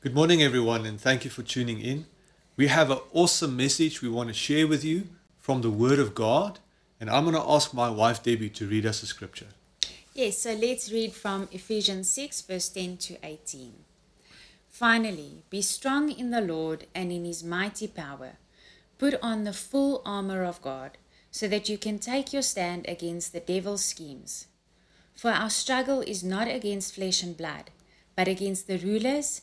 Good morning, everyone, and thank you for tuning in. We have an awesome message we want to share with you from the Word of God, and I'm going to ask my wife, Debbie, to read us a scripture. Yes, so let's read from Ephesians 6, verse 10 to 18. Finally, be strong in the Lord and in His mighty power. Put on the full armor of God, so that you can take your stand against the devil's schemes. For our struggle is not against flesh and blood, but against the rulers,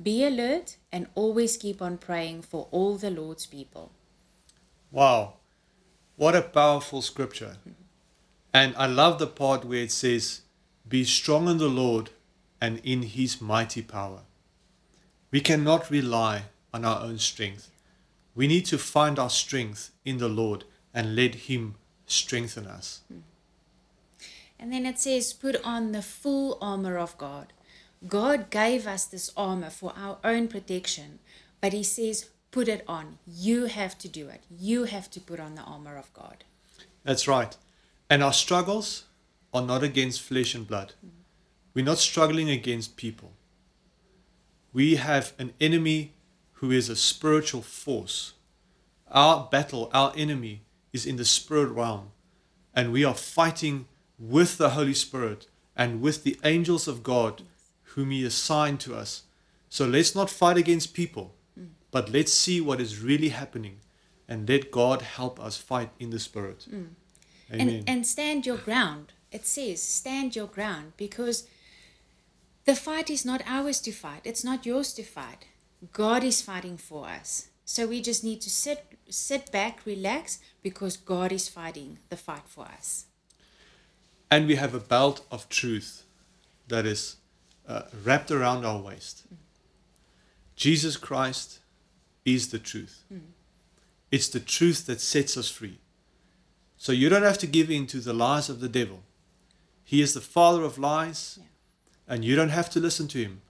be alert and always keep on praying for all the Lord's people. Wow, what a powerful scripture. And I love the part where it says, be strong in the Lord and in His mighty power. We cannot rely on our own strength. We need to find our strength in the Lord and let Him strengthen us. And then it says, put on the full armor of God. God gave us this armor for our own protection, but He says, put it on. You have to do it. You have to put on the armor of God. That's right. And our struggles are not against flesh and blood. We're not struggling against people. We have an enemy who is a spiritual force. Our battle, our enemy, is in the spirit realm, and we are fighting with the Holy Spirit and with the angels of God whom He assigned to us. So let's not fight against people, but let's see what is really happening and let God help us fight in the Spirit. Amen. And stand your ground. It says stand your ground, because the fight is not ours to fight. It's not yours to fight. God is fighting for us. So we just need to sit back, relax, because God is fighting the fight for us. And we have a belt of truth that is wrapped around our waist. Jesus Christ is the truth. It's the truth that sets us free. So you don't have to give in to the lies of the devil. He is the father of lies, and you don't have to listen to him.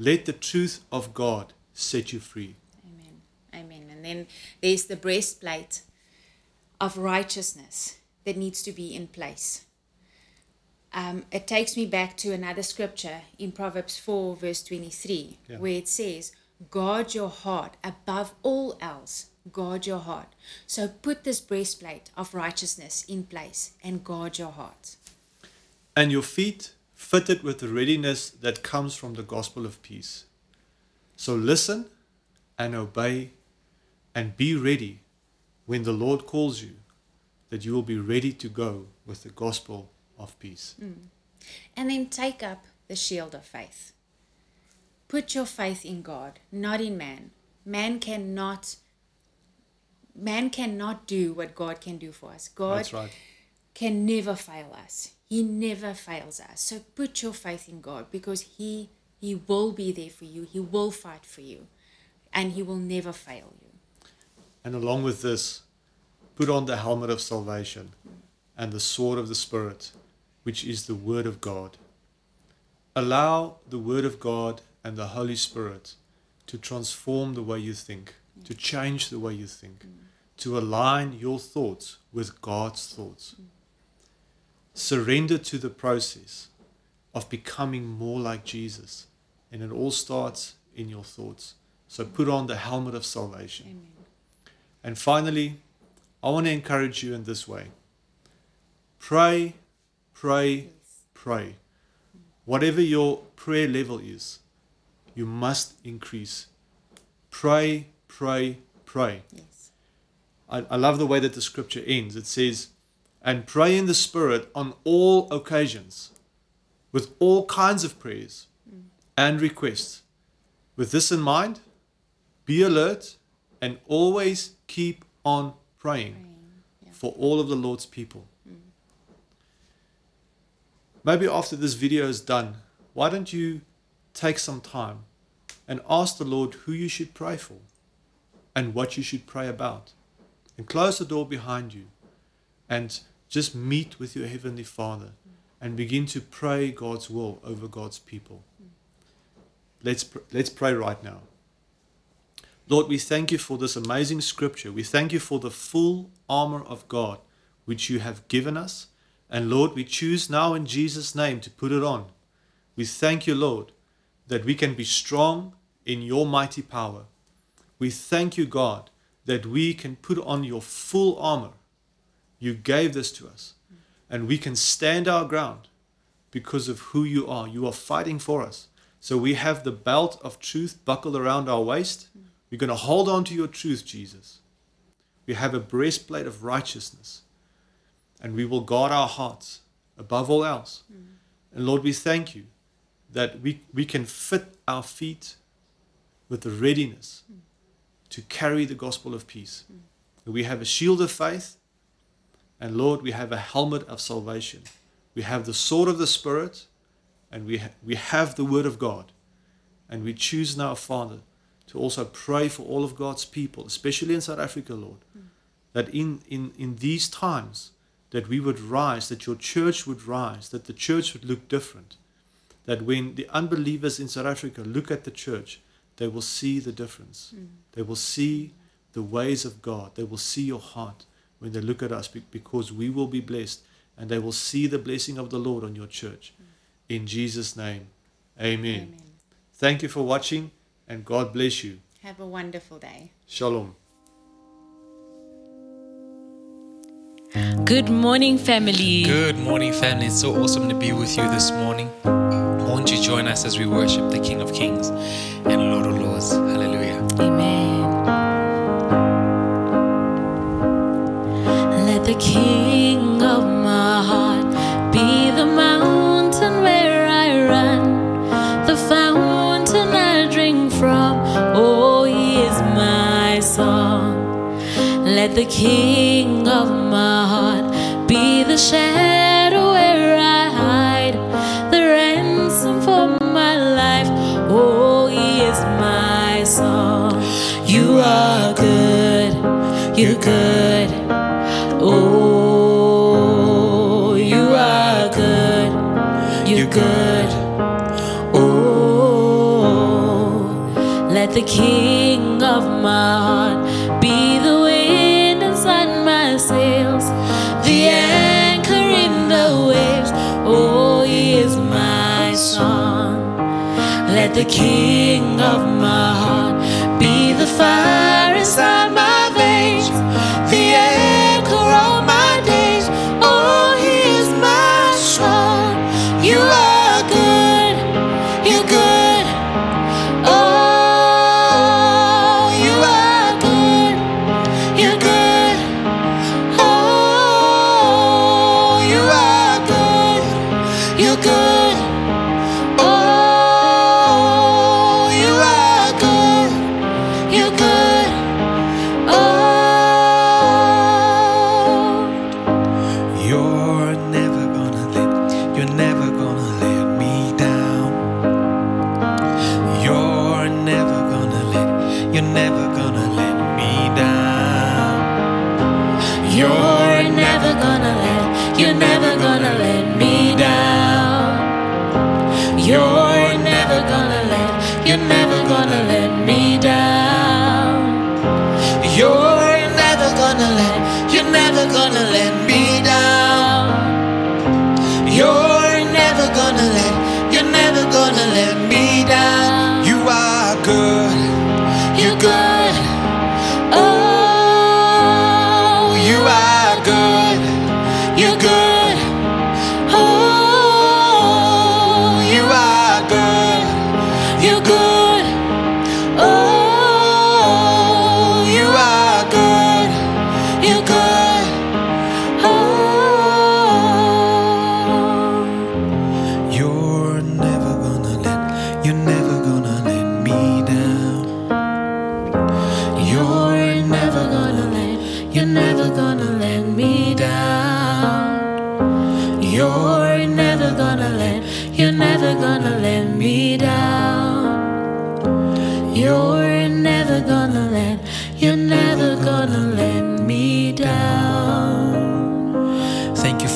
Let the truth of God set you free. Amen. Amen. And then there's the breastplate of righteousness that needs to be in place. It takes me back to another scripture in Proverbs 4, verse 23, where it says, guard your heart above all else, guard your heart. So put this breastplate of righteousness in place and guard your heart. And your feet fitted with the readiness that comes from the gospel of peace. So listen and obey and be ready when the Lord calls you, that you will be ready to go with the gospel of peace. And then take up the shield of faith. Put your faith in God, not in man. Man cannot do what God can do for us. God can never fail us. He never fails us. So put your faith in God, because He will be there for you. He will fight for you, and He will never fail you. And along with this, put on the helmet of salvation and the sword of the Spirit, which is the Word of God. Allow the Word of God and the Holy Spirit to transform the way you think, to change the way you think, to align your thoughts with God's thoughts. Surrender to the process of becoming more like Jesus, and it all starts in your thoughts. So put on the helmet of salvation. Amen. And finally, I want to encourage you in this way. Pray. Whatever your prayer level is, you must increase. Pray. I love the way that the scripture ends. It says, and pray in the Spirit on all occasions, with all kinds of prayers and requests. With this in mind, be alert and always keep on praying for all of the Lord's people. Maybe after this video is done, why don't you take some time and ask the Lord who you should pray for and what you should pray about. And close the door behind you and just meet with your Heavenly Father and begin to pray God's will over God's people. Let's pray right now. Lord, we thank you for this amazing scripture. We thank you for the full armor of God which you have given us. And Lord, we choose now in Jesus' name to put it on. We thank you, Lord, that we can be strong in your mighty power. We thank you, God, that we can put on your full armor. You gave this to us. And we can stand our ground because of who you are. You are fighting for us. So we have the belt of truth buckled around our waist. We're going to hold on to your truth, Jesus. We have a breastplate of righteousness. And we will guard our hearts above all else. And Lord, we thank you that we can fit our feet with the readiness to carry the gospel of peace. We have a shield of faith, and Lord, we have a helmet of salvation. We have the sword of the Spirit, and we have the word of God. And we choose now, Father, to also pray for all of God's people, especially in South Africa, Lord, that in these times, that we would rise, that your church would rise, that the church would look different, that when the unbelievers in South Africa look at the church, they will see the difference. They will see the ways of God. They will see your heart when they look at us, because we will be blessed, and they will see the blessing of the Lord on your church. In Jesus' name, amen. Thank you for watching, and God bless you. Have a wonderful day. Shalom. Good morning, family. Good morning, family. It's so awesome to be with you this morning. Won't you join us as we worship the King of Kings and Lord of Lords. Hallelujah. Amen. Let the King of my heart be the mountain where I run, the fountain I drink from. Oh, he is my song. Let the King of my heart be the shadow where I hide, the ransom for my life. Oh, he is my song. You are good, you're good. Oh, you are good, you're good. Oh, let the King of my heart be the sails, the anchor in the waves. Oh, he is my song. Let the King of my heart be the fire inside my veins, the anchor of my days. Oh, he is my song. You are good, you're good. Oh, you are good, you're good. You're good.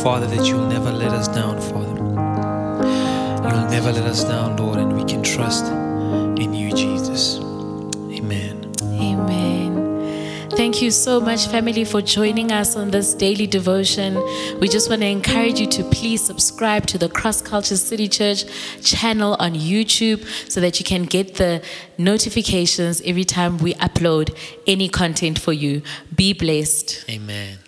Father, that you'll never let us down, Father. You'll never let us down, Lord, and we can trust in you, Jesus. Amen. Amen. Thank you so much, family, for joining us on this daily devotion. We just want to encourage you to please subscribe to the Cross Culture City Church channel on YouTube so that you can get the notifications every time we upload any content for you. Be blessed. Amen.